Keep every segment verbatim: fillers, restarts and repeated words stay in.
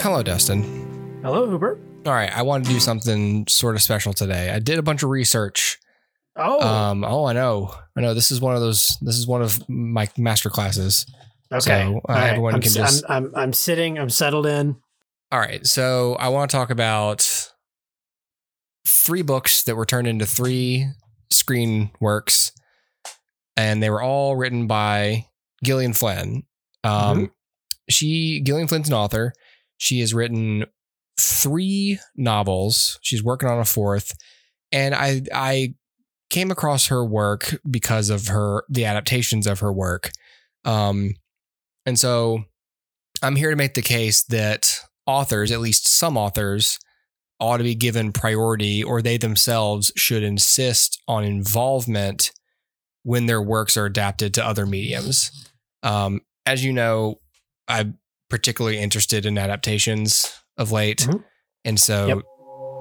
Hello, Dustin. Hello, Hooper. All right. I wanted to do something sort of special today. I did a bunch of research. Oh. Um, oh, I know. I know. This is one of those. This is one of my master classes. Okay. So, uh, right. Everyone I'm, can just. I'm, I'm, I'm sitting. I'm settled in. All right. So I want to talk about three books that were turned into three screen works, and they were all written by Gillian Flynn. Um, mm-hmm. She Gillian Flynn's an author. She has written three novels. She's working on a fourth, and I I came across her work because of her the adaptations of her work, um, and so I'm here to make the case that authors, at least some authors, ought to be given priority, or they themselves should insist on involvement when their works are adapted to other mediums. Um, as you know, I'm particularly interested in adaptations of late. Mm-hmm. And so yep.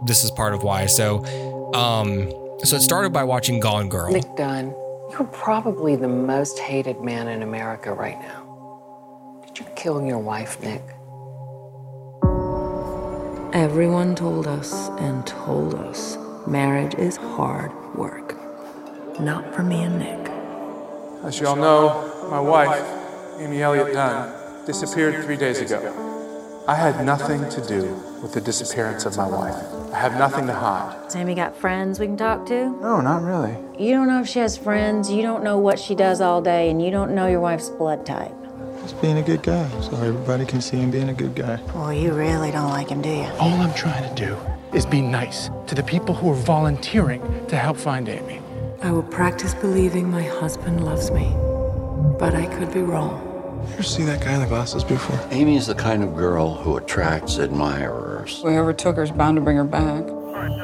This is part of why. So, um, so it started by watching Gone Girl. Nick Dunn, you're probably the most hated man in America right now. Did you kill your wife, Nick? Everyone told us and told us marriage is hard work. Not for me and Nick. As y'all know, my wife, Amy Elliott Dunn, disappeared three days ago. I had nothing to do with the disappearance of my wife. I have nothing to hide. Amy got friends we can talk to? No, not really. You don't know if she has friends, you don't know what she does all day, and you don't know your wife's blood type. Just being a good guy, so everybody can see him being a good guy. Well, you really don't like him, do you? All I'm trying to do is be nice to the people who are volunteering to help find Amy. I will practice believing my husband loves me, but I could be wrong. You ever seen that guy in the glasses before? Amy is the kind of girl who attracts admirers. Whoever took her is bound to bring her back.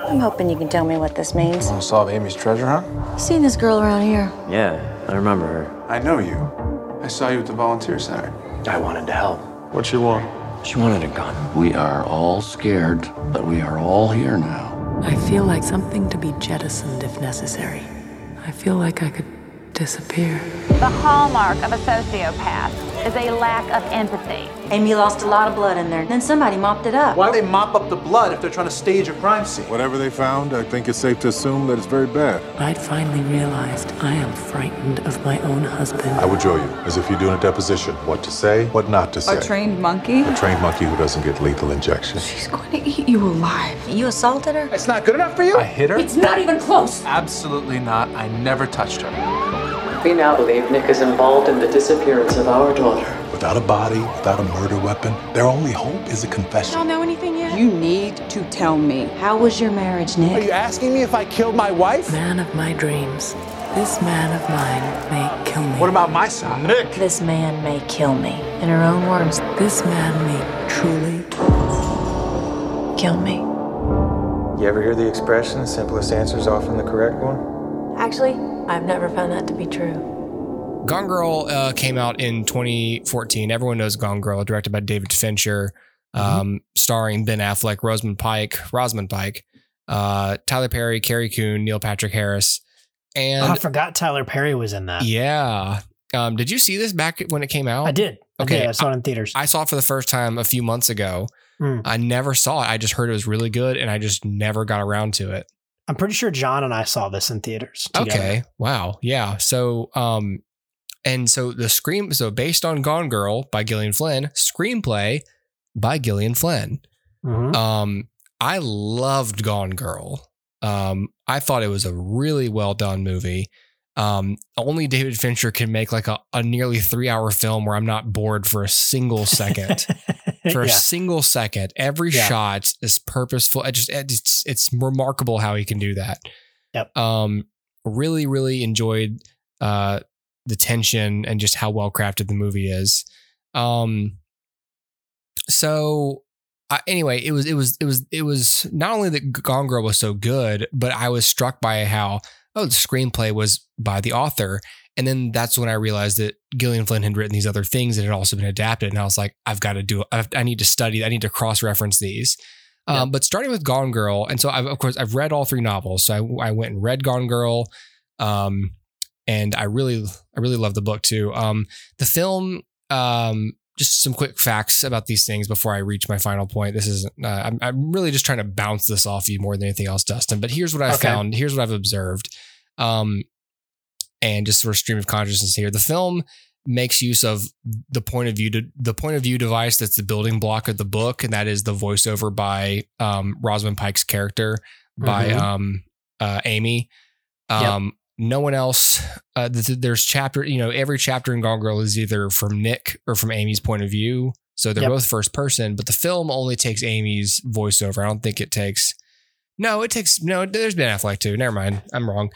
I'm hoping you can tell me what this means. You want to solve Amy's treasure hunt? Huh? Seen this girl around here. Yeah, I remember her. I know you. I saw you at the volunteer center. I wanted to help. What'd she want? She wanted a gun. We are all scared, but we are all here now. I feel like something to be jettisoned if necessary. I feel like I could disappear. The hallmark of a sociopath is a lack of empathy. Amy lost a lot of blood in there, and then somebody mopped it up. Why would they mop up the blood if they're trying to stage a crime scene? Whatever they found, I think it's safe to assume that it's very bad. I'd finally realized I am frightened of my own husband. I would show you, as if you're doing a deposition, what to say, what not to say. A trained monkey? A trained monkey who doesn't get lethal injections. She's going to eat you alive. You assaulted her? It's not good enough for you? I hit her? It's not even close. Absolutely not. I never touched her. We now believe Nick is involved in the disappearance of our daughter. Without a body, without a murder weapon, their only hope is a confession. You don't know anything yet? You need to tell me. How was your marriage, Nick? Are you asking me if I killed my wife? Man of my dreams, this man of mine may kill me. What about my son, Nick? This man may kill me. In her own words, this man may truly kill me. You ever hear the expression, the simplest answer is often the correct one? Actually, I've never found that to be true. Gone Girl uh, came out in twenty fourteen. Everyone knows Gone Girl, directed by David Fincher, um, mm-hmm. starring Ben Affleck, Rosamund Pike, Rosamund Pike, uh, Tyler Perry, Carrie Coon, Neil Patrick Harris, and oh, I forgot Tyler Perry was in that. Yeah. Um, did you see this back when it came out? I did. Okay, I, did. I saw it in theaters. I, I saw it for the first time a few months ago. Mm. I never saw it. I just heard it was really good, and I just never got around to it. I'm pretty sure John and I saw this in theaters together. Okay. Wow. Yeah. So, um, and so the screen, so based on Gone Girl by Gillian Flynn, screenplay by Gillian Flynn. Mm-hmm. Um, I loved Gone Girl. Um, I thought it was a really well done movie. Um, only David Fincher can make like a, a nearly three hour film where I'm not bored for a single second. For a yeah. single second, every yeah. shot is purposeful. It just, it's, it's remarkable how he can do that. Yep. Um, really, really enjoyed uh, the tension and just how well crafted the movie is. Um, so uh, anyway, it was, it was, it was, it was not only that Gone Girl was so good, but I was struck by how, oh, the screenplay was by the author. And then that's when I realized that Gillian Flynn had written these other things that had also been adapted. And I was like, I've got to do it. I need to study. I need to cross-reference these. Yeah. Um, but starting with Gone Girl. And so I've, of course I've read all three novels. So I, I went and read Gone Girl. Um, and I really, I really love the book too. Um, the film, um, just some quick facts about these things before I reach my final point. This is, uh, I'm, I'm really just trying to bounce this off you more than anything else, Dustin, but here's what I okay. found. Here's what I've observed. Um, and just sort of stream of consciousness here. The film makes use of the point of view, to, the point of view device. That's the building block of the book. And that is the voiceover by, um, Rosamund Pike's character by, mm-hmm. um, uh, Amy, um, yep. No one else, uh, th- there's chapter, you know, every chapter in Gone Girl is either from Nick or from Amy's point of view. So they're yep. both first person, but the film only takes Amy's voiceover. I don't think it takes, no, it takes, no, there's Ben Affleck too. Never mind. I'm wrong.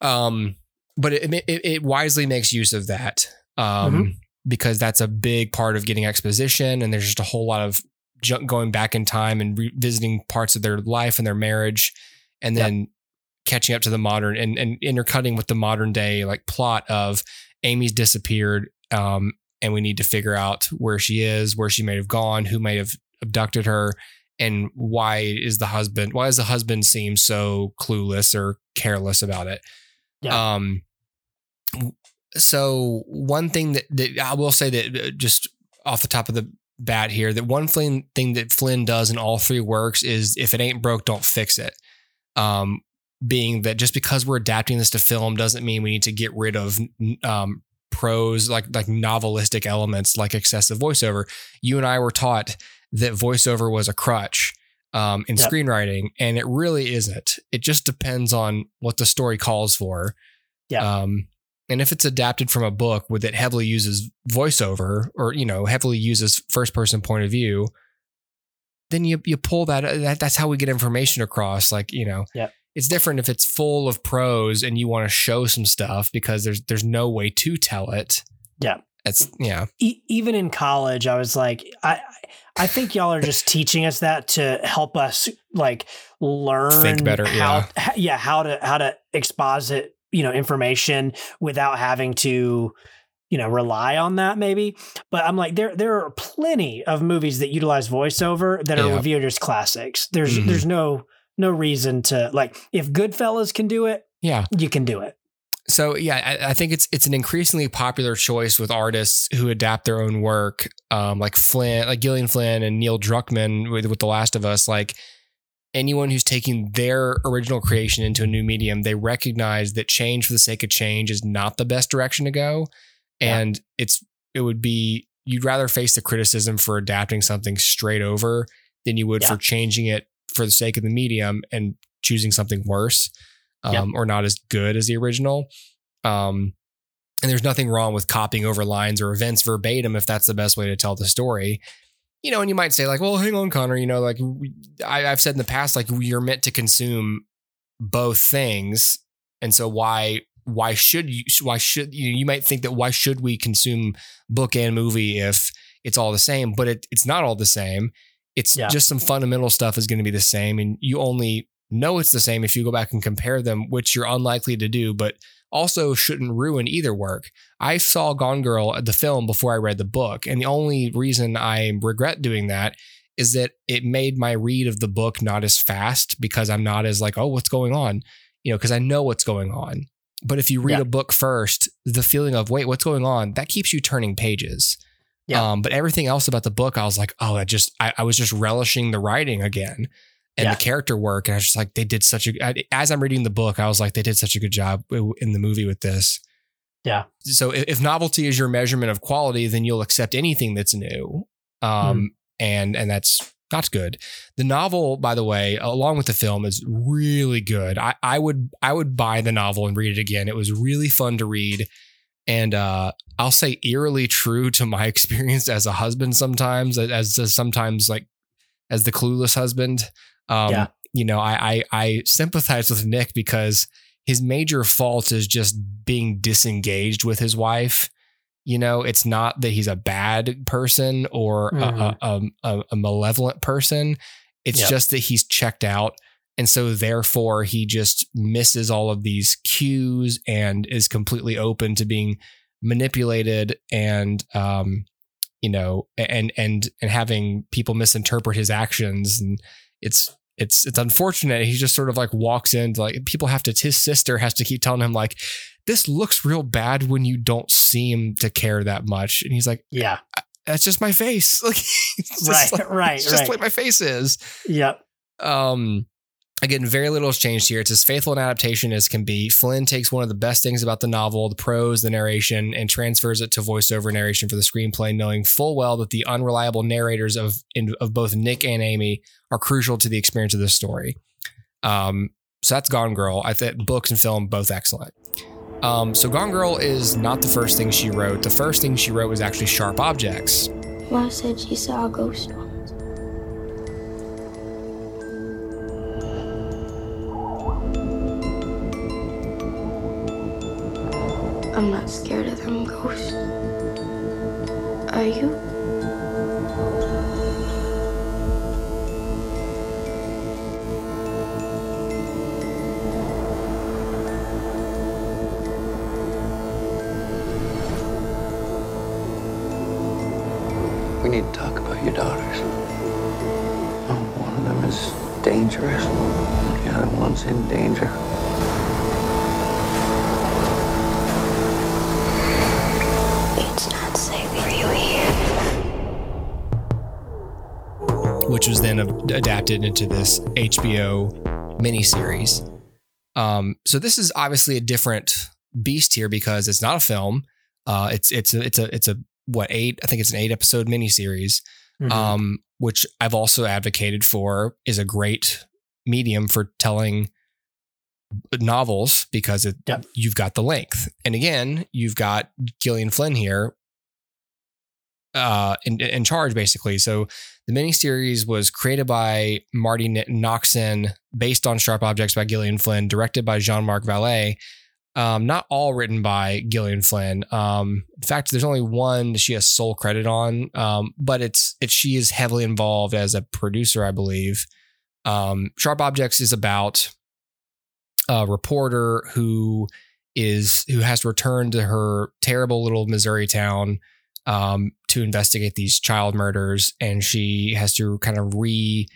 Um, but it, it, it wisely makes use of that, um, mm-hmm. because that's a big part of getting exposition. And there's just a whole lot of junk going back in time and revisiting parts of their life and their marriage. And then, yep. catching up to the modern and, and intercutting with the modern day, like plot of Amy's disappeared. Um, and we need to figure out where she is, where she may have gone, who may have abducted her. And why is the husband, why does the husband seem so clueless or careless about it? Yeah. Um, so one thing that, that I will say that just off the top of the bat here, that one Flynn thing that Flynn does in all three works is if it ain't broke, don't fix it. Um, being that just because we're adapting this to film doesn't mean we need to get rid of um, prose, like like novelistic elements, like excessive voiceover. You and I were taught that voiceover was a crutch um, in yep. screenwriting, and it really isn't. It just depends on what the story calls for. Yeah. Um, and if it's adapted from a book that heavily uses voiceover or, you know, heavily uses first person point of view, then you, you pull that, that. That's how we get information across. Like, you know, yeah. It's different if it's full of prose and you want to show some stuff because there's there's no way to tell it. Yeah. It's yeah. E- even in college, I was like, I I think y'all are just teaching us that to help us like learn Think better, how, yeah. How, yeah, how to how to exposit, you know, information without having to, you know, rely on that maybe. But I'm like, there there are plenty of movies that utilize voiceover that are yeah. reviewed as classics. There's mm-hmm. there's no No reason to, like, if Goodfellas can do it, yeah, you can do it. So, yeah, I, I think it's it's an increasingly popular choice with artists who adapt their own work, um, like Flynn, like Gillian Flynn and Neil Druckmann with, with The Last of Us. Like, anyone who's taking their original creation into a new medium, they recognize that change for the sake of change is not the best direction to go. And yeah. it's it would be, you'd rather face the criticism for adapting something straight over than you would yeah. for changing it for the sake of the medium and choosing something worse um, yep. or not as good as the original. Um, and there's nothing wrong with copying over lines or events verbatim, if that's the best way to tell the story, you know, and you might say like, well, hang on, Connor, you know, like we, I, I've said in the past, like you're meant to consume both things. And so why, why should you, why should you, you might think that why should we consume book and movie if it's all the same, but it, it's not all the same. It's yeah. just some fundamental stuff is going to be the same. And you only know it's the same if you go back and compare them, which you're unlikely to do, but also shouldn't ruin either work. I saw Gone Girl, the film, before I read the book. And the only reason I regret doing that is that it made my read of the book not as fast because I'm not as like, oh, what's going on? You know, because I know what's going on. But if you read yeah. a book first, the feeling of, wait, what's going on? That keeps you turning pages. Yeah. Um, but everything else about the book, I was like, oh, I just, I, I was just relishing the writing again and yeah. the character work. And I was just like, they did such a, I, as I'm reading the book, I was like, they did such a good job in the movie with this. Yeah. So if, if novelty is your measurement of quality, then you'll accept anything that's new. Um, mm. and, and that's not good. The novel, by the way, along with the film is really good. I, I would, I would buy the novel and read it again. It was really fun to read. And uh, I'll say eerily true to my experience as a husband sometimes, as, as sometimes like as the clueless husband. Um, yeah. You know, I, I I sympathize with Nick because his major fault is just being disengaged with his wife. You know, it's not that he's a bad person or mm. a, a, a, a malevolent person. It's yep. just that he's checked out. And so therefore he just misses all of these cues and is completely open to being manipulated and, um, you know, and, and, and having people misinterpret his actions. And it's, it's, it's unfortunate. He just sort of like walks into like people have to, his sister has to keep telling him like, this looks real bad when you don't seem to care that much. And he's like, yeah, that's just my face. Like, just right, like, right, it's right. Just what my face is. Yep. Um, again, very little has changed here. It's as faithful an adaptation as can be. Flynn takes one of the best things about the novel, the prose, the narration, and transfers it to voiceover narration for the screenplay, knowing full well that the unreliable narrators of in, of both Nick and Amy are crucial to the experience of this story. Um, so that's Gone Girl. I think books and film both excellent. Um, so Gone Girl is not the first thing she wrote. The first thing she wrote was actually Sharp Objects. Mom said she saw a ghost once. I'm not scared of them ghosts. Are you? We need to talk about your daughters. Oh, one of them is dangerous. The other one's in danger. Which was then adapted into this H B O miniseries. Um, so this is obviously a different beast here because it's not a film. Uh, it's it's a, it's a it's a what eight? I think it's an eight episode miniseries, mm-hmm. um, which I've also advocated for is a great medium for telling novels because it yep. you've got the length, and again you've got Gillian Flynn here. Uh, in, in charge, basically. So the miniseries was created by Marty Noxon, based on Sharp Objects by Gillian Flynn, directed by Jean-Marc Vallée. Um, not all written by Gillian Flynn. Um, in fact, there's only one she has sole credit on, um, but it's it, she is heavily involved as a producer, I believe. Um, Sharp Objects is about a reporter who is who has returned to her terrible little Missouri town Um, to investigate these child murders, and she has to kind of re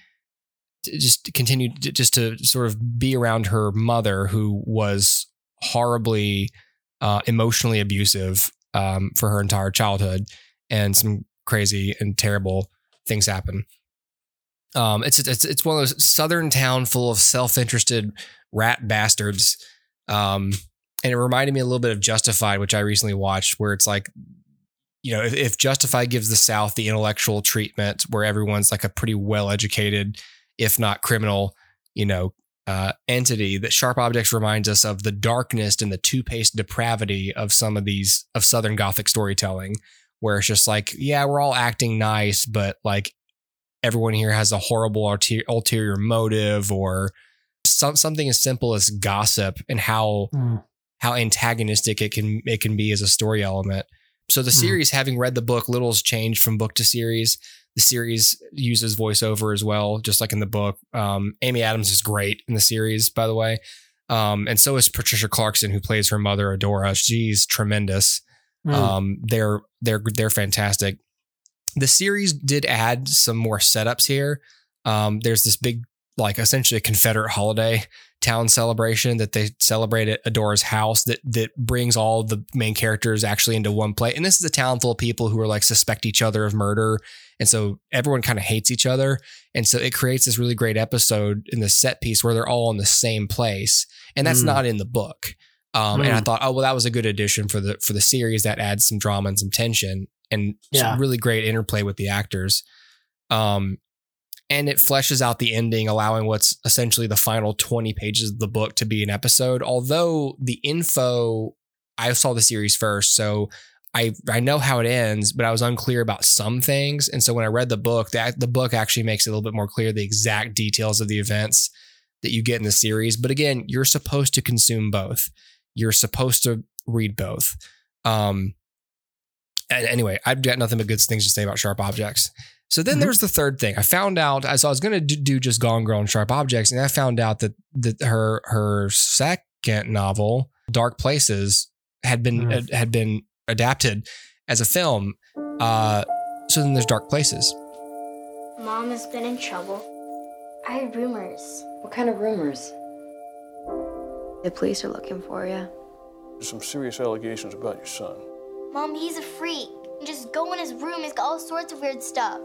just continue just to sort of be around her mother, who was horribly uh, emotionally abusive um, for her entire childhood, and some crazy and terrible things happen. Um, it's it's it's one of those southern town full of self-interested rat bastards, um, and it reminded me a little bit of Justified, which I recently watched, where it's like, you know, if, if Justified gives the South the intellectual treatment where everyone's like a pretty well-educated, if not criminal, you know, uh, entity, that Sharp Objects reminds us of the darkness and the two-paced depravity of some of these of Southern Gothic storytelling, where it's just like, yeah, we're all acting nice, but like everyone here has a horrible ulterior, ulterior motive, or some, something as simple as gossip, and how mm. how antagonistic it can it can be as a story element. So the series, hmm. having read the book, little's changed from book to series. The series uses voiceover as well, just like in the book. Um, Amy Adams is great in the series, by the way. Um, and so is Patricia Clarkson, who plays her mother, Adora. She's tremendous. Hmm. Um, they're they're they're fantastic. The series did add some more setups here. Um, there's this big, like essentially a Confederate holiday town celebration that they celebrate at Adora's house that, that brings all the main characters actually into one place. And this is a town full of people who are like suspect each other of murder. And so everyone kind of hates each other. And so it creates this really great episode in this set piece where they're all in the same place. And that's mm. not in the book. Um, mm. And I thought, oh, well, that was a good addition for the, for the series that adds some drama and some tension and yeah. some really great interplay with the actors. Um, And it fleshes out the ending, allowing what's essentially the final twenty pages of the book to be an episode. Although the info, I saw the series first, so I I know how it ends, but I was unclear about some things. And so when I read the book, that the book actually makes it a little bit more clear the exact details of the events that you get in the series. But again, you're supposed to consume both. You're supposed to read both. Um, anyway, I've got nothing but good things to say about Sharp Objects. So then mm-hmm. there's the third thing I found out. I so I was going to do just Gone Girl and Sharp Objects, and I found out that that her her second novel, Dark Places, had been mm-hmm. ad, had been adapted as a film. Uh, so then there's Dark Places. Mom has been in trouble. I heard rumors. What kind of rumors? The police are looking for you. There's some serious allegations about your son. Mom, he's a freak. and just go in his room. He's got all sorts of weird stuff.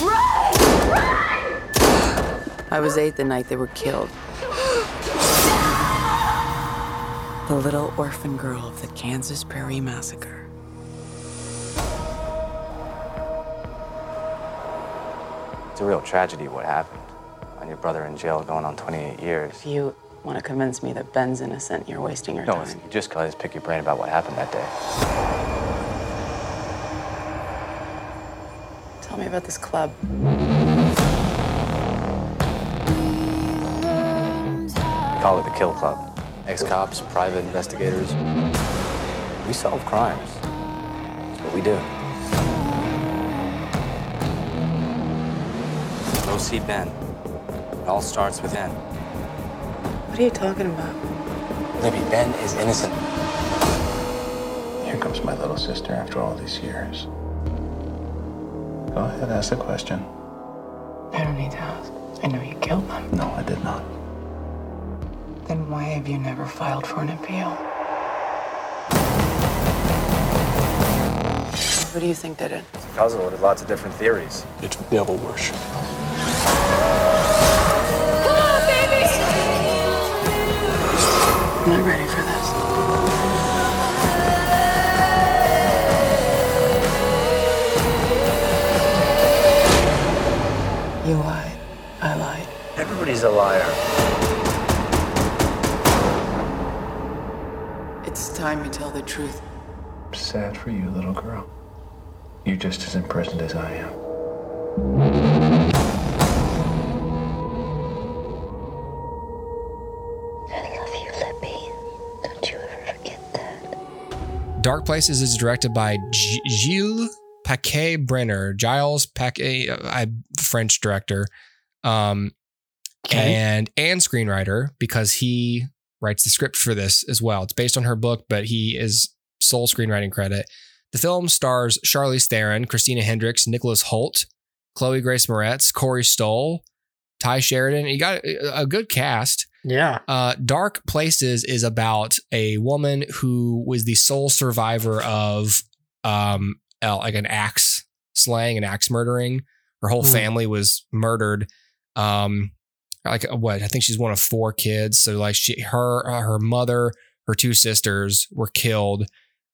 Run! Run! I was eight the night they were killed. The little orphan girl of the Kansas Prairie Massacre. It's a real tragedy what happened. And your brother in jail going on twenty-eight years. If you want to convince me that Ben's innocent, you're wasting your no, time. No, just let's pick your brain about what happened that day. Tell me about this club. We call it the Kill Club. Ex-cops, private investigators. We solve crimes. That's what we do. Go see Ben. It all starts with Ben. What are you talking about? Libby, Ben is innocent. Here comes my little sister after all these years. Go ahead, ask the question. I don't need to ask. I know you killed them. No, I did not. Then why have you never filed for an appeal? Who do you think did it? It's a puzzle with lots of different theories. It's devil worship. Come on, baby! I'm not ready for this. You lied. I lied. Everybody's a liar. It's time you tell the truth. Sad for you, little girl. You're just as imprisoned as I am. I love you, Libby. Don't you ever forget that. Dark Places is directed by G- Gilles Paquet Brenner. Giles Paquet, I French director, um, okay. and and screenwriter, because he writes the script for this as well. It's based on her book, but he is sole screenwriting credit. The film stars Charlize Theron, Christina Hendricks, Nicholas Holt, Chloe Grace Moretz, Corey Stoll, Ty Sheridan. You got a good cast. Yeah. Uh, Dark Places is about a woman who was the sole survivor of um, like an axe slaying, an axe murdering. Her whole mm. family was murdered. Um, Like what? I think she's one of four kids. So like she, her, her mother, her two sisters were killed,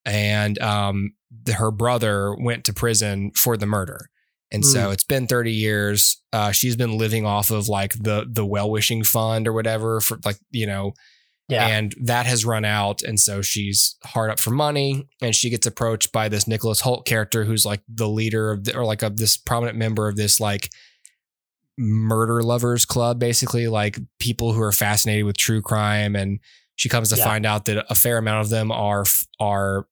and um, the, her brother went to prison for the murder. And mm. so it's been thirty years. Uh, she's been living off of like the the well-wishing fund or whatever for like you know, yeah. And that has run out. And so she's hard up for money, and she gets approached by this Nicholas Holt character, who's like the leader of the, or like of this prominent member of this like murder lovers club, basically like people who are fascinated with true crime. And she comes to yeah. find out that a fair amount of them are, are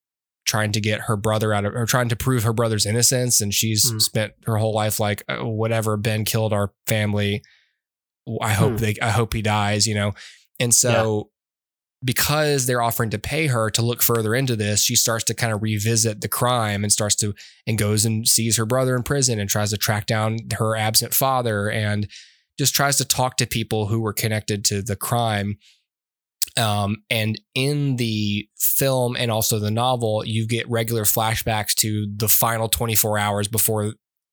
trying to get her brother out of, or trying to prove her brother's innocence. And she's mm. spent her whole life like, oh, whatever, Ben killed our family. I hope mm. they, I hope he dies, you know? And so yeah. because they're offering to pay her to look further into this, she starts to kind of revisit the crime and starts to, and goes and sees her brother in prison and tries to track down her absent father and just tries to talk to people who were connected to the crime. Um, and in the film and also the novel, you get regular flashbacks to the final twenty-four hours before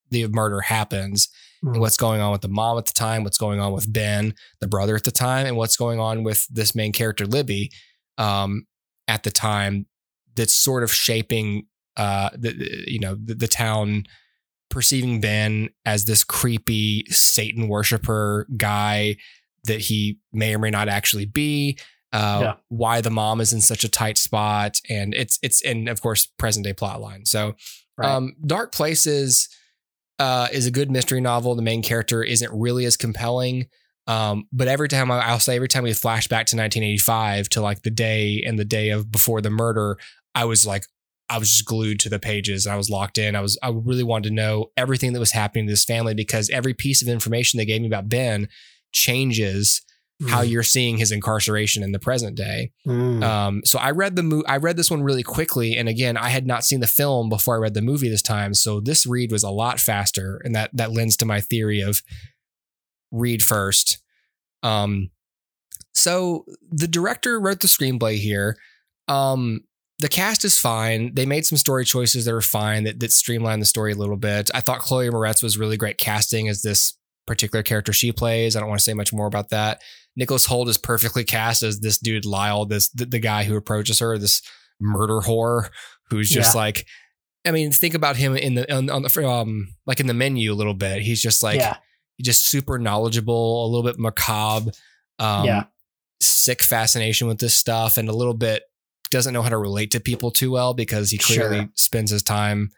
the murder happens. And what's going on with the mom at the time, what's going on with Ben, the brother at the time, and what's going on with this main character, Libby, um, at the time, that's sort of shaping, uh, the, you know, the, the town perceiving Ben as this creepy Satan worshiper guy that he may or may not actually be, uh, yeah. why the mom is in such a tight spot. And it's, it's, and of course, present day plot line. So, right. um, Dark Places, Uh, is a good mystery novel. The main character isn't really as compelling. Um, but every time I, I'll say every time we flash back to nineteen eighty-five to like the day and the day of before the murder, I was like, I was just glued to the pages. I was locked in. I was, I really wanted to know everything that was happening to this family, because every piece of information they gave me about Ben changes mm. how you're seeing his incarceration in the present day. Mm. Um, so I read the mo- I read this one really quickly. And again, I had not seen the film before I read the movie this time. So this read was a lot faster. And that, that lends to my theory of read first, Um, so the director wrote the screenplay here. Um, the cast is fine. They made some story choices that were fine that, that streamlined the story a little bit. I thought Chloe Moretz was really great casting as this particular character she plays. I don't want to say much more about that. Nicholas Holt is perfectly cast as this dude, Lyle, this, the, the guy who approaches her, this murder whore who's just yeah. like, I mean, think about him in the, on, on the, um, like in the menu a little bit. He's just like, yeah. just super knowledgeable, a little bit macabre, um, yeah. sick fascination with this stuff, and a little bit doesn't know how to relate to people too well because he clearly sure. spends his time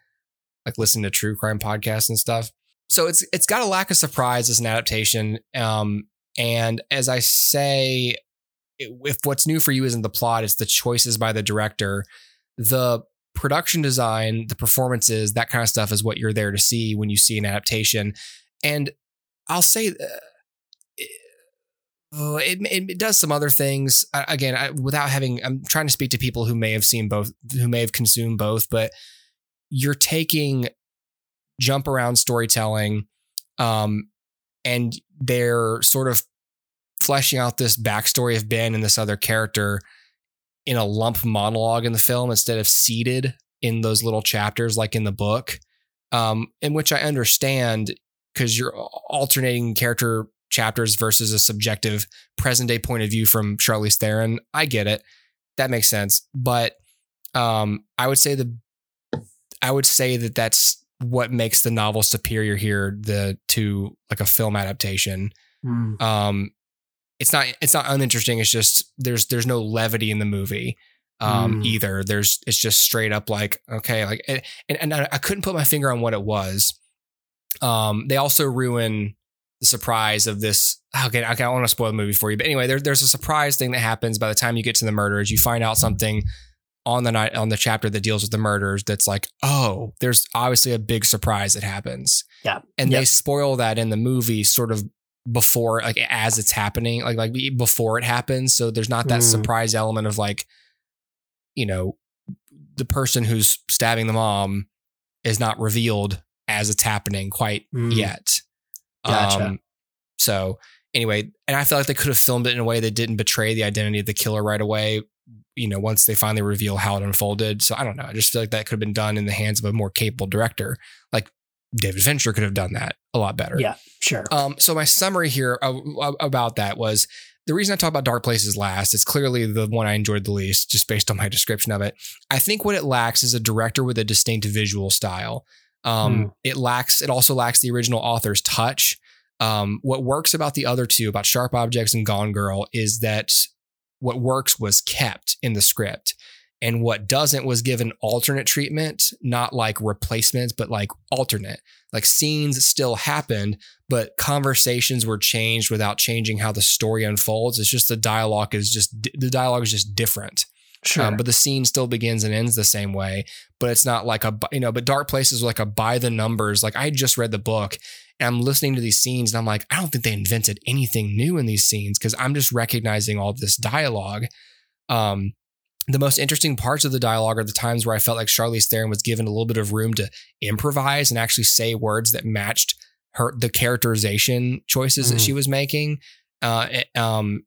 like listening to true crime podcasts and stuff. So it's, it's got a lack of surprise as an adaptation. Um, and as I say, if what's new for you isn't the plot, it's the choices by the director, the production design, the performances, that kind of stuff is what you're there to see when you see an adaptation. And I'll say uh, it, it, it does some other things. I, again, I, without having, I'm trying to speak to people who may have seen both, who may have consumed both, but you're taking jump around storytelling um, and they're sort of fleshing out this backstory of Ben and this other character in a lump monologue in the film instead of seated in those little chapters like in the book, um, in which I understand because you're alternating character chapters versus a subjective present day point of view from Charlize Theron. I get it. That makes sense. But um, I would say the, I would say that that's what makes the novel superior here the to like a film adaptation. Mm. Um, it's not, it's not uninteresting. It's just, there's, there's no levity in the movie um, mm. either. There's, it's just straight up like, okay. Like, and, and I couldn't put my finger on what it was. Um, they also ruin the surprise of this. Okay, okay, I don't want to spoil the movie for you, but anyway, there, there's a surprise thing that happens by the time you get to the murders. You find out something on the night on the chapter that deals with the murders that's like, oh, there's obviously a big surprise that happens. Yeah, and yep. they spoil that in the movie, sort of before, like as it's happening, like like before it happens. So there's not that mm. surprise element of like, you know, the person who's stabbing the mom is not revealed as it's happening quite mm. yet. Gotcha. Um, so anyway, and I feel like they could have filmed it in a way that didn't betray the identity of the killer right away, you know, once they finally reveal how it unfolded. So I don't know. I just feel like that could have been done in the hands of a more capable director. Like David Fincher could have done that a lot better. Yeah, sure. Um, so my summary here about that was the reason I talk about Dark Places last. It's clearly the one I enjoyed the least just based on my description of it. I think what it lacks is a director with a distinct visual style. Um, mm. it lacks, it also lacks the original author's touch. Um, what works about the other two, about Sharp Objects and Gone Girl, is that what works was kept in the script and what doesn't was given alternate treatment, not like replacements, but like alternate, like scenes still happened, but conversations were changed without changing how the story unfolds. It's just the dialogue is just, the dialogue is just different. Sure. Um, but the scene still begins and ends the same way, but it's not like a, you know, but Dark Places like a by the numbers. Like I just read the book and I'm listening to these scenes and I'm like, I don't think they invented anything new in these scenes because I'm just recognizing all this dialogue. Um, the most interesting parts of the dialogue are the times where I felt like Charlize Theron was given a little bit of room to improvise and actually say words that matched her, the characterization choices mm. that she was making. Uh, it, um,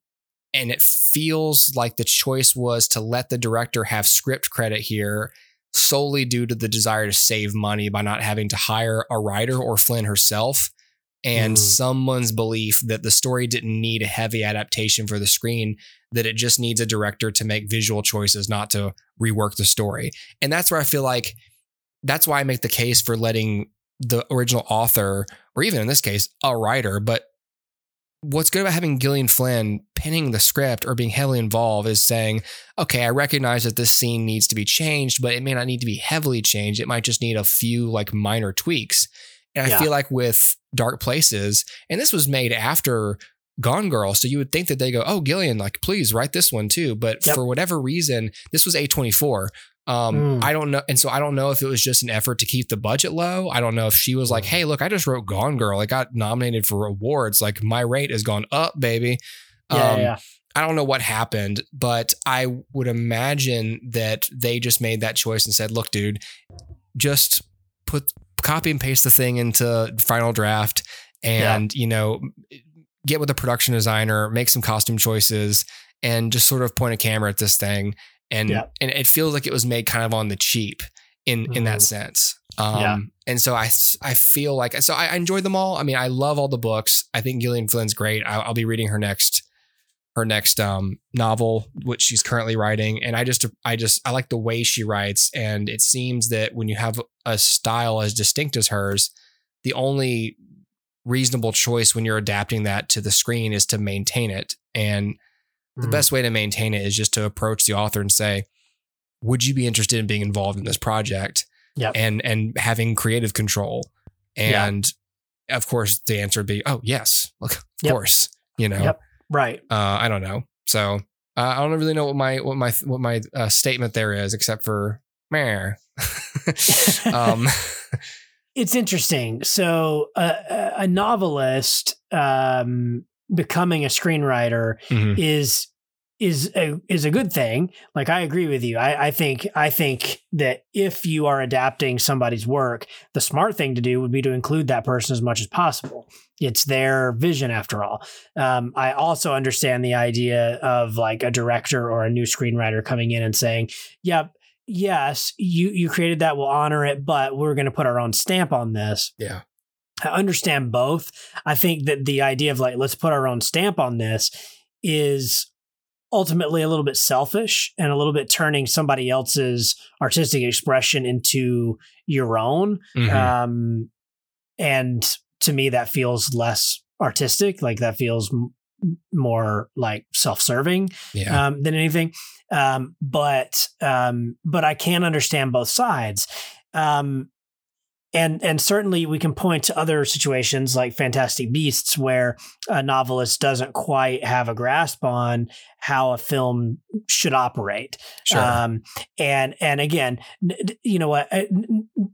And it feels like the choice was to let the director have script credit here solely due to the desire to save money by not having to hire a writer or Flynn herself and mm. someone's belief that the story didn't need a heavy adaptation for the screen, that it just needs a director to make visual choices, not to rework the story. And that's where I feel like that's why I make the case for letting the original author, or even in this case, a writer, but what's good about having Gillian Flynn penning the script or being heavily involved is saying, okay, I recognize that this scene needs to be changed, but it may not need to be heavily changed. It might just need a few like minor tweaks. And yeah. I feel like with Dark Places, and this was made after Gone Girl, so you would think that they go, oh, Gillian, like, please write this one too. But yep. for whatever reason, this was A twenty-four. Um, mm. I don't know. And so I don't know if it was just an effort to keep the budget low. I don't know if she was like, hey, look, I just wrote Gone Girl. It got nominated for awards. Like my rate has gone up, baby. Um, yeah, yeah. I don't know what happened, but I would imagine that they just made that choice and said, look, dude, just put copy and paste the thing into Final Draft and, yeah. you know, get with a production designer, make some costume choices, and just sort of point a camera at this thing. And, yeah. and it feels like it was made kind of on the cheap in, mm. in that sense. Um, yeah. and so I, I feel like, so I, I enjoyed them all. I mean, I love all the books. I think Gillian Flynn's great. I'll, I'll be reading her next, her next, um, novel, which she's currently writing. And I just, I just, I like the way she writes. And it seems that when you have a style as distinct as hers, the only reasonable choice when you're adapting that to the screen is to maintain it. And the mm-hmm. best way to maintain it is just to approach the author and say, would you be interested in being involved in this project? Yep. And, and having creative control. And yep. of course the answer would be, oh yes, look, of yep. course, you know, yep. right. Uh, I don't know. So uh, I don't really know what my, what my, what my uh, statement there is, except for meh. um, It's interesting. So uh, a novelist, um, becoming a screenwriter mm-hmm. is is a is a good thing. Like, I agree with you. I, I think I think that if you are adapting somebody's work, the smart thing to do would be to include that person as much as possible. It's their vision, after all. Um, I also understand the idea of like a director or a new screenwriter coming in and saying, "Yep, yeah, yes, you you created that. We'll honor it, but we're going to put our own stamp on this." Yeah. I understand both. I think that the idea of like, let's put our own stamp on this is ultimately a little bit selfish and a little bit turning somebody else's artistic expression into your own. Mm-hmm. Um, and to me, that feels less artistic. Like, that feels m- more like self-serving yeah. um, than anything. Um, but, um, but I can understand both sides. Um, And and certainly we can point to other situations like Fantastic Beasts, where a novelist doesn't quite have a grasp on how a film should operate. Sure. Um, and and again, you know what?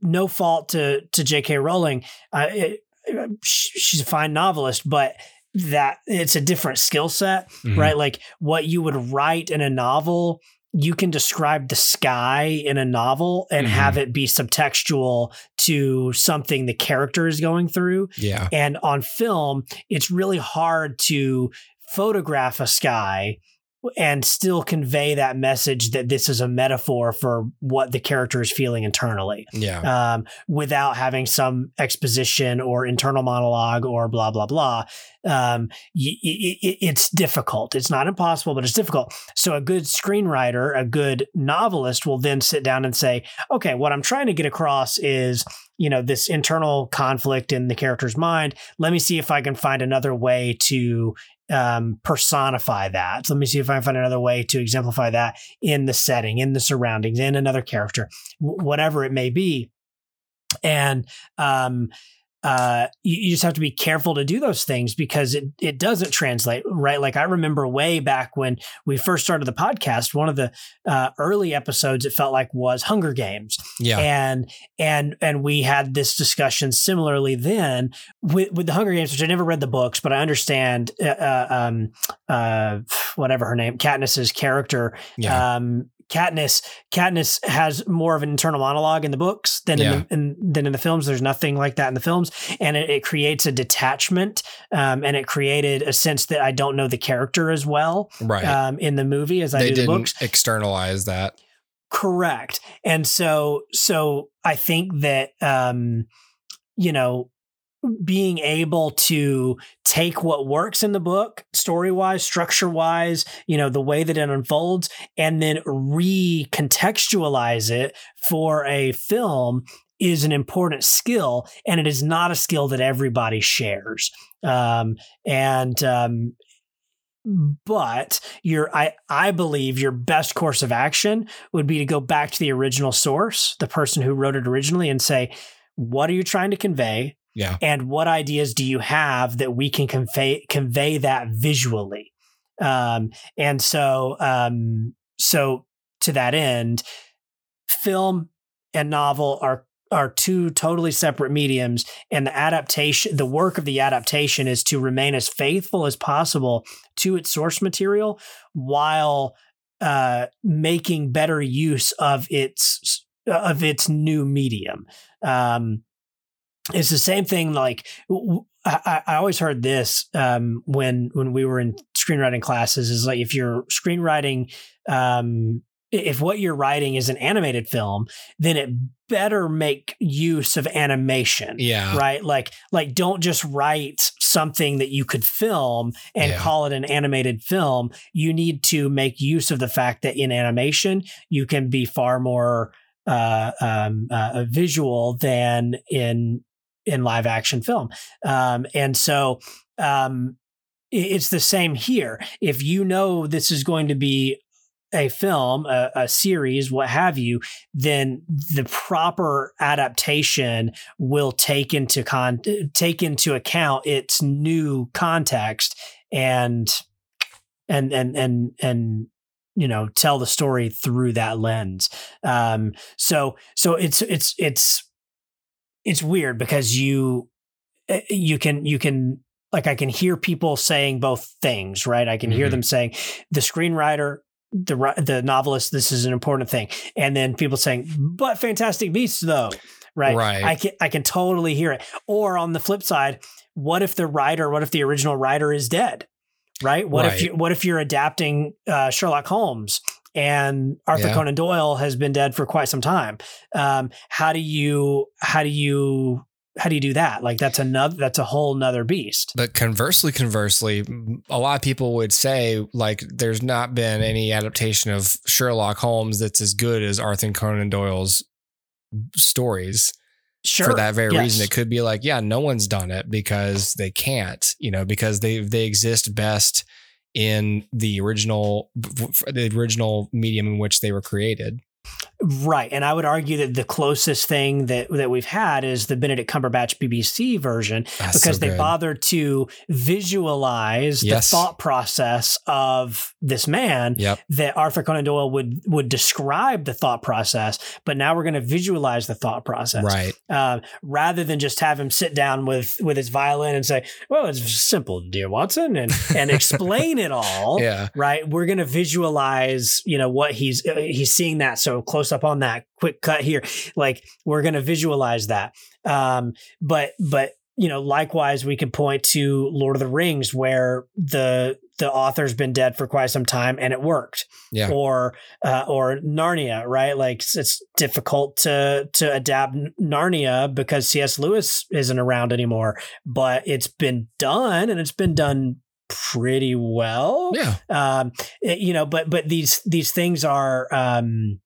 No fault to to J K. Rowling. Uh, it, she's a fine novelist, but that it's a different skill set, mm-hmm. right? Like, what you would write in a novel, you can describe the sky in a novel and mm-hmm. have it be subtextual to something the character is going through. Yeah. And on film, it's really hard to photograph a sky and still convey that message that this is a metaphor for what the character is feeling internally. Yeah. Um, without having some exposition or internal monologue or blah, blah, blah. Um, y- y- y- it's difficult. It's not impossible, but it's difficult. So a good screenwriter, a good novelist will then sit down and say, okay, what I'm trying to get across is, you know, this internal conflict in the character's mind. Let me see if I can find another way to um, personify that. Let me see if I can find another way to exemplify that in the setting, in the surroundings, in another character, w- whatever it may be. And, um, uh, you, you just have to be careful to do those things because it, it doesn't translate, right? Like, I remember way back when we first started the podcast, one of the, uh, early episodes, it felt like, was Hunger Games. Yeah. And, and, and we had this discussion similarly then with, with the Hunger Games, which I never read the books, but I understand, uh, um, uh, whatever her name, Katniss's character, yeah. um, Katniss, Katniss has more of an internal monologue in the books than yeah. in, the, in than in the films. There's nothing like that in the films, and it, it creates a detachment, um, and it created a sense that I don't know the character as well, right. um, in the movie as I they do the books. They didn't externalize that, correct? And so, so I think that um, you know. being able to take what works in the book, story-wise, structure-wise, you know, the way that it unfolds, and then recontextualize it for a film is an important skill, and it is not a skill that everybody shares. Um, and, um, But your, I, I believe your best course of action would be to go back to the original source, the person who wrote it originally, and say, what are you trying to convey? Yeah. And what ideas do you have that we can convey convey that visually? Um, and so um, so to that end, film and novel are are two totally separate mediums, and the adaptation, the work of the adaptation is to remain as faithful as possible to its source material while uh, making better use of its of its new medium. Um it's the same thing. Like I, I always heard this um, when when we were in screenwriting classes, is like if you're screenwriting, um, if what you're writing is an animated film, then it better make use of animation. Yeah. Right. Like like don't just write something that you could film and yeah. call it an animated film. You need to make use of the fact that in animation you can be far more uh, um, uh, visual than in in live action film. Um, and so um, it's the same here. If you know this is going to be a film, a, a series, what have you, then the proper adaptation will take into con- take into account its new context and and and and and you know tell the story through that lens. Um, so so it's it's it's it's weird because you you can you can. Like I can hear people saying both things, right? I can mm-hmm. hear them saying the screenwriter, the the novelist, this is an important thing. And then people saying, but Fantastic Beasts though, right? Right. I can, I can totally hear it. Or on the flip side, what if the writer, what if the original writer is dead, right? What right. if you, what if you're adapting uh, Sherlock Holmes and Arthur yeah. Conan Doyle has been dead for quite some time? Um, how do you, how do you, How do you do that? Like that's another, that's a whole nother beast. But conversely, conversely, a lot of people would say like, there's not been any adaptation of Sherlock Holmes that's as good as Arthur Conan Doyle's stories. Sure. For that very yes. reason, it could be like, yeah, no one's done it because they can't, you know, because they, they exist best in the original, the original medium in which they were created. Right. And I would argue that the closest thing that, that we've had is the Benedict Cumberbatch B B C version. That's because so they bothered to visualize yes. the thought process of this man yep. that Arthur Conan Doyle would would describe the thought process. But now we're going to visualize the thought process. Right. Uh, rather than just have him sit down with with his violin and say, well, it's simple, dear Watson, and, and explain it all. Yeah. Right. We're going to visualize, you know, what he's he's seeing that. So close up on that quick cut here, like we're going to visualize that. Um, but but you know, likewise, we could point to Lord of the Rings, where the the author's been dead for quite some time and it worked. Yeah. Or uh, or Narnia, right? Like it's difficult to to adapt Narnia because C S Lewis isn't around anymore, but it's been done and it's been done pretty well. Yeah. Um, it, you know, but but these these things are. Um,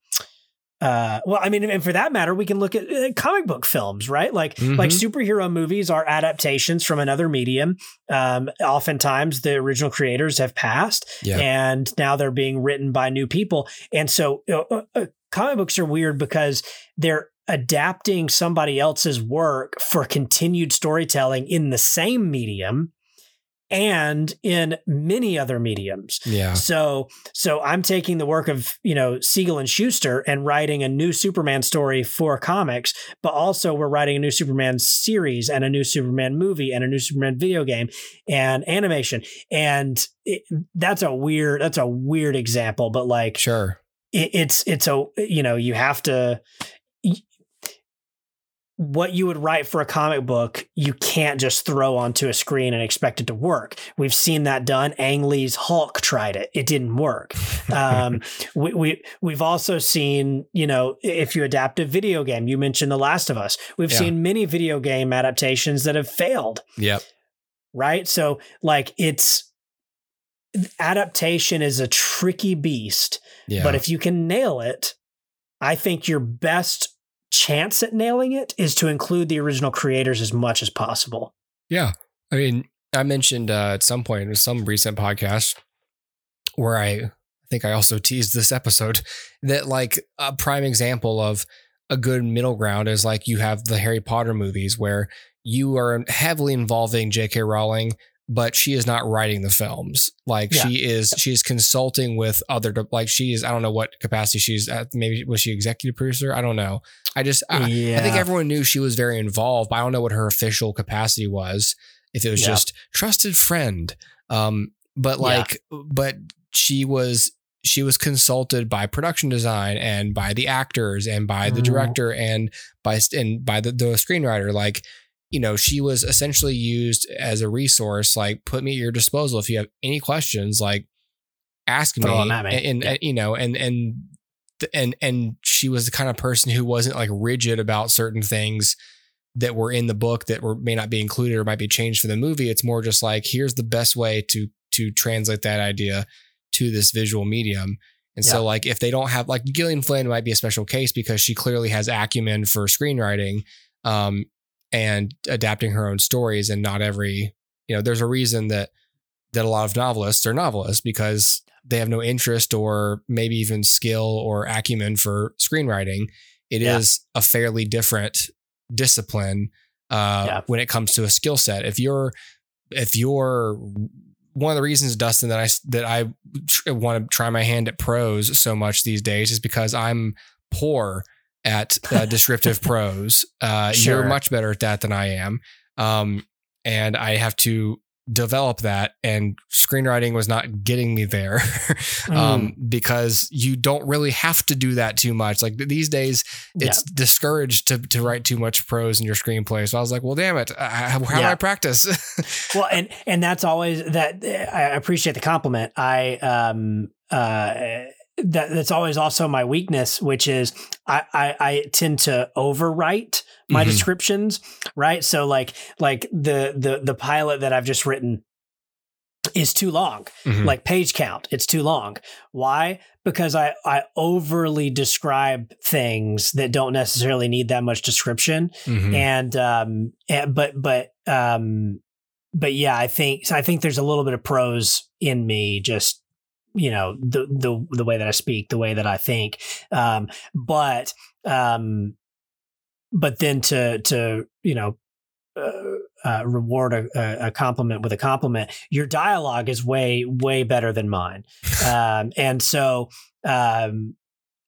Uh, well, I mean, and for that matter, we can look at uh, comic book films, right? Like, mm-hmm. like superhero movies are adaptations from another medium. Um, oftentimes, the original creators have passed, yeah. and now they're being written by new people. And so, uh, uh, comic books are weird because they're adapting somebody else's work for continued storytelling in the same medium. And in many other mediums. Yeah. So, so I'm taking the work of, you know, Siegel and Schuster and writing a new Superman story for comics, but also we're writing a new Superman series and a new Superman movie and a new Superman video game and animation. And it, that's a weird, that's a weird example, but like, sure. It, it's, it's a, you know, you have to, what you would write for a comic book, you can't just throw onto a screen and expect it to work. We've seen that done. Ang Lee's Hulk tried it. It didn't work. Um, we, we, we've also seen, you know, if you adapt a video game, you mentioned The Last of Us. We've yeah. seen many video game adaptations that have failed. Yep. Right? So like it's, adaptation is a tricky beast, yeah. but if you can nail it, I think your best chance at nailing it is to include the original creators as much as possible. Yeah. I mean, I mentioned uh, at some point in some recent podcast where I, I think I also teased this episode that like a prime example of a good middle ground is like you have the Harry Potter movies where you are heavily involving J K Rowling, but she is not writing the films. Like yeah. she is, she is consulting with other, like she is, I don't know what capacity she's at. Maybe was she executive producer? I don't know. I just, I, yeah. I think everyone knew she was very involved, but I don't know what her official capacity was. If it was yeah. just trusted friend. Um, but like, yeah. but she was, she was consulted by production design and by the actors and by the mm. director and by, and by the, the screenwriter. Like you know, she was essentially used as a resource, like, put me at your disposal. If you have any questions, like, ask me. Oh, not me. And, and yeah. you know, and, and, and, and she was the kind of person who wasn't, like, rigid about certain things that were in the book that were, may not be included or might be changed for the movie. It's more just like, here's the best way to, to translate that idea to this visual medium. And yeah. so, like, if they don't have, like, Gillian Flynn might be a special case because she clearly has acumen for screenwriting, um, and adapting her own stories. And not every, you know, there's a reason that, that a lot of novelists are novelists, because they have no interest or maybe even skill or acumen for screenwriting. It yeah. is a fairly different discipline uh, yeah. when it comes to a skill set. If you're, if you're, one of the reasons, Dustin, that I, that I tr- want to try my hand at prose so much these days is because I'm poor at uh, descriptive prose. Uh, sure. You're much better at that than I am. Um, and I have to develop that, and screenwriting was not getting me there. um, mm. Because you don't really have to do that too much. Like, these days it's yeah. discouraged to, to write too much prose in your screenplay. So I was like, well, damn it. I, how yeah. do I practice? Well, and, and that's always that. I appreciate the compliment. I, um, uh, that that's always also my weakness, which is I, I, I tend to overwrite my mm-hmm. descriptions, right? So like like the the the pilot that I've just written is too long. Mm-hmm. Like, page count, it's too long. Why? Because I, I overly describe things that don't necessarily need that much description. Mm-hmm. And um and, but but um but yeah, I think I think there's a little bit of prose in me, just, you know, the the the way that I speak, the way that I think. Um but um But then to, to you know, uh, uh, reward a, a compliment with a compliment, your dialogue is way, way better than mine. Um, and so um,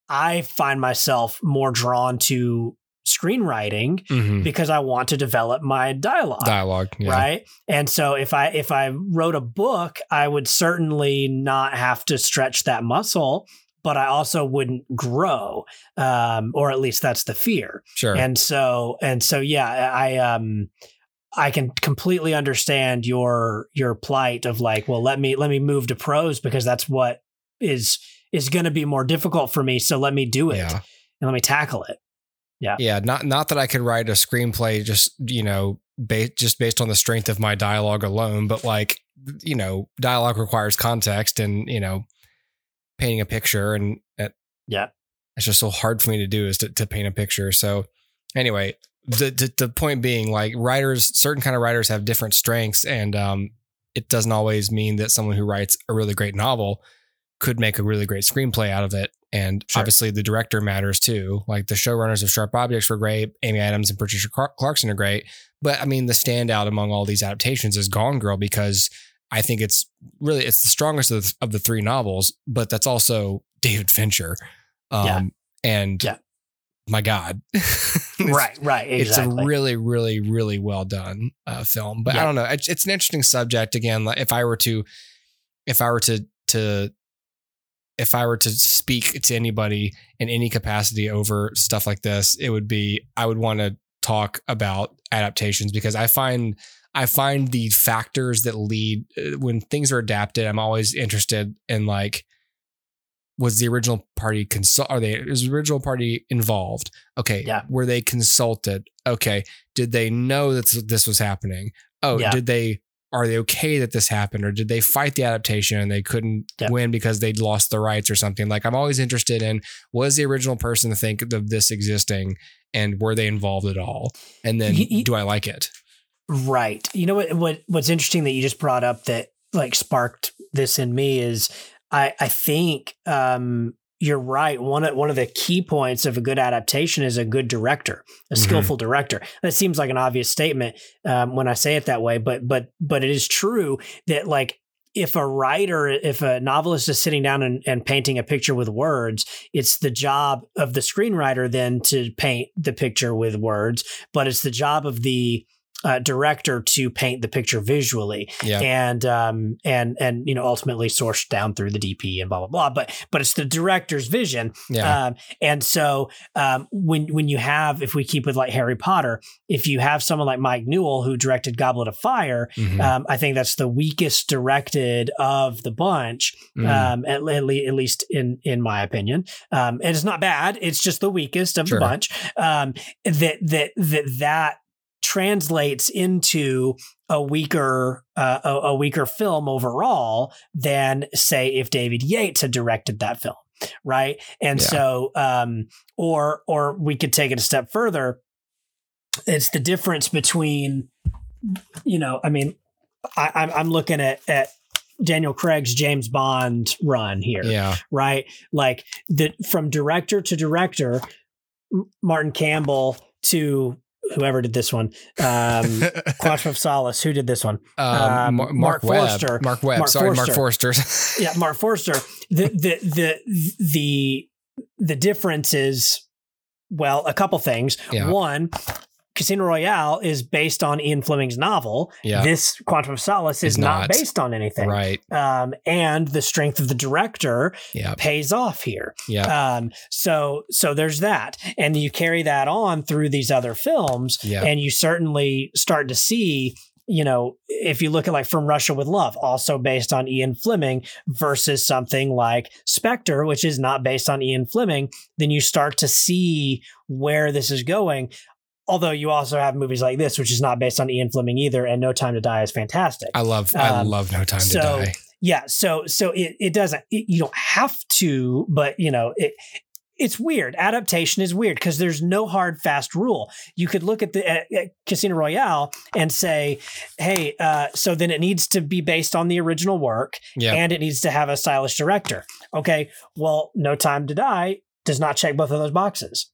I find myself more drawn to screenwriting mm-hmm. because I want to develop my dialogue. Dialogue, yeah. Right? And so if I if I wrote a book, I would certainly not have to stretch that muscle, but I also wouldn't grow, um, or at least that's the fear. Sure. And so, and so, yeah, I, um, I can completely understand your, your plight of like, well, let me, let me move to prose because that's what is, is going to be more difficult for me. So let me do it yeah. and let me tackle it. Yeah. Yeah. Not, not that I could write a screenplay, just, you know, ba- just based on the strength of my dialogue alone, but like, you know, dialogue requires context and, you know, painting a picture, and it, yeah, it's just so hard for me to do is to, to paint a picture. So anyway, the, the the point being, like, writers, certain kind of writers have different strengths, and um, it doesn't always mean that someone who writes a really great novel could make a really great screenplay out of it. And sure. obviously, the director matters too. Like, the showrunners of Sharp Objects were great. Amy Adams and Patricia Clarkson are great. But I mean, the standout among all these adaptations is Gone Girl, because I think it's really, it's the strongest of the, of the three novels, but that's also David Fincher. Um, yeah. And yeah. my God, right, right. Exactly. It's a really, really, really well done uh, film, but yeah. I don't know. It's, it's an interesting subject. Again, like, if I were to, if I were to, to, if I were to speak to anybody in any capacity over stuff like this, it would be, I would want to talk about adaptations, because I find, I find the factors that lead when things are adapted. I'm always interested in, like, was the original party consult? Are they is the original party involved? Okay, yeah. Were they consulted? Okay, did they know that this was happening? Oh, yeah. did they? Are they okay that this happened, or did they fight the adaptation and they couldn't yeah. win because they'd lost the rights or something? Like, I'm always interested in, was the original person to think of this existing, and were they involved at all? And then, do I like it? Right. You know what, what what's interesting that you just brought up that like sparked this in me is I I think um you're right. One of one of the key points of a good adaptation is a good director, a mm-hmm. skillful director. That seems like an obvious statement um when I say it that way, but but but it is true that like if a writer, if a novelist is sitting down and, and painting a picture with words, it's the job of the screenwriter then to paint the picture with words, but it's the job of the uh, director to paint the picture visually, yeah. and um, and and you know ultimately sourced down through the D P and blah blah blah. But but it's the director's vision, yeah. um, and so um, when when you have, if we keep with like Harry Potter, if you have someone like Mike Newell who directed Goblet of Fire, mm-hmm. um, I think that's the weakest directed of the bunch, mm-hmm. um, at, at least in in my opinion. Um, and it's not bad; it's just the weakest of sure. the bunch. Um, that that that that. translates into a weaker uh, a, a weaker film overall than, say, if David Yates had directed that film, right? And yeah. so, um, or or we could take it a step further. It's the difference between, you know, I mean, I, I'm I'm looking at at Daniel Craig's James Bond run here, yeah. right? Like the from director to director, Martin Campbell to whoever did this one, um, Quantum of Solace. Who did this one? Um, um, Mark, Mark Forster. Mark Webb. Mark Sorry, Forster. Mark Forster. yeah, Mark Forster. The the the the the difference is, well, a couple things. Yeah. One, Casino Royale is based on Ian Fleming's novel. Yeah. This Quantum of Solace is, is not. not based on anything. Right. Um, and the strength of the director yep. pays off here. Yeah. Um, so, so there's that. And you carry that on through these other films yep. and you certainly start to see, you know, if you look at like From Russia with Love, also based on Ian Fleming, versus something like Spectre, which is not based on Ian Fleming, then you start to see where this is going. Although you also have movies like this, which is not based on Ian Fleming either, and No Time to Die is fantastic. I love, um, I love No Time so, to Die. Yeah, so so it it doesn't. It, you don't have to, but you know it. It's weird. Adaptation is weird because there's no hard, fast rule. You could look at the at, at Casino Royale and say, "Hey, uh, so then it needs to be based on the original work, yeah. and it needs to have a stylish director." Okay, well, No Time to Die does not check both of those boxes.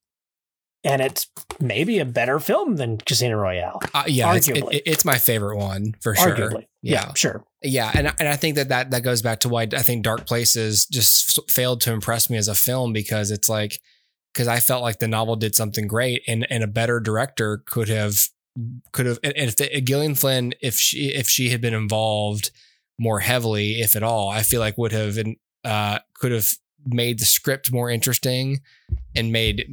And it's maybe a better film than Casino Royale. Uh, yeah, it's, it, it's my favorite one for sure. Arguably. Yeah. yeah, sure. Yeah, and and I think that, that that goes back to why I think Dark Places just failed to impress me as a film, because it's like, because I felt like the novel did something great, and and a better director could have could have and if the, Gillian Flynn, if she if she had been involved more heavily, if at all, I feel like would have uh could have made the script more interesting and made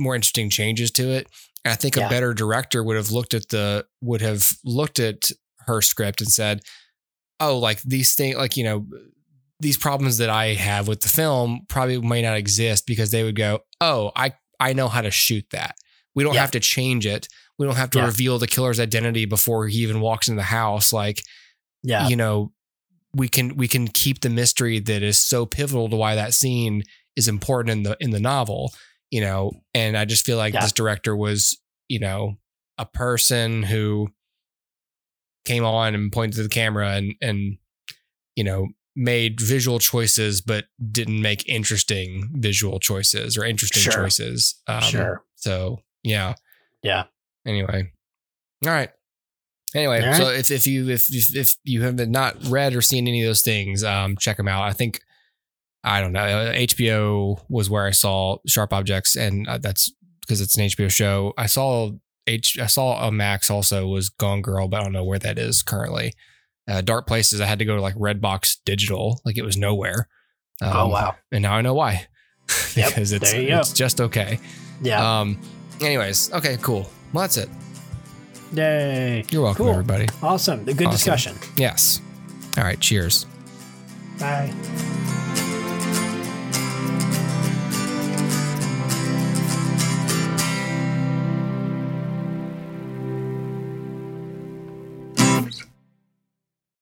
more interesting changes to it. And I think yeah. a better director would have looked at the, would have looked at her script and said, oh, like these things, like, you know, these problems that I have with the film probably may not exist, because they would go, oh, I, I know how to shoot that. We don't yeah. have to change it. We don't have to yeah. reveal the killer's identity before he even walks in the house. Like, yeah. you know, we can, we can keep the mystery that is so pivotal to why that scene is important in the, in the novel. You know, and I just feel like yeah. this director was, you know, a person who came on and pointed to the camera and, and, you know, made visual choices, but didn't make interesting visual choices or interesting sure. choices. Um, sure. So, yeah. Yeah. Anyway. All right. Anyway. All right. So if, if you, if, if, if you have not read or seen any of those things, um, check them out. I think, I don't know. H B O was where I saw Sharp Objects, and that's because it's an H B O show. I saw H. I saw a Max also was Gone Girl, but I don't know where that is currently. Uh, Dark Places, I had to go to like Redbox Digital, like it was nowhere. Um, oh wow! And now I know why, because yep, it's it's just okay. Yeah. Um. Anyways, okay, cool. Well, that's it. Yay! You're welcome, cool. everybody. Awesome. A good awesome. discussion. Yes. All right. Cheers. Bye.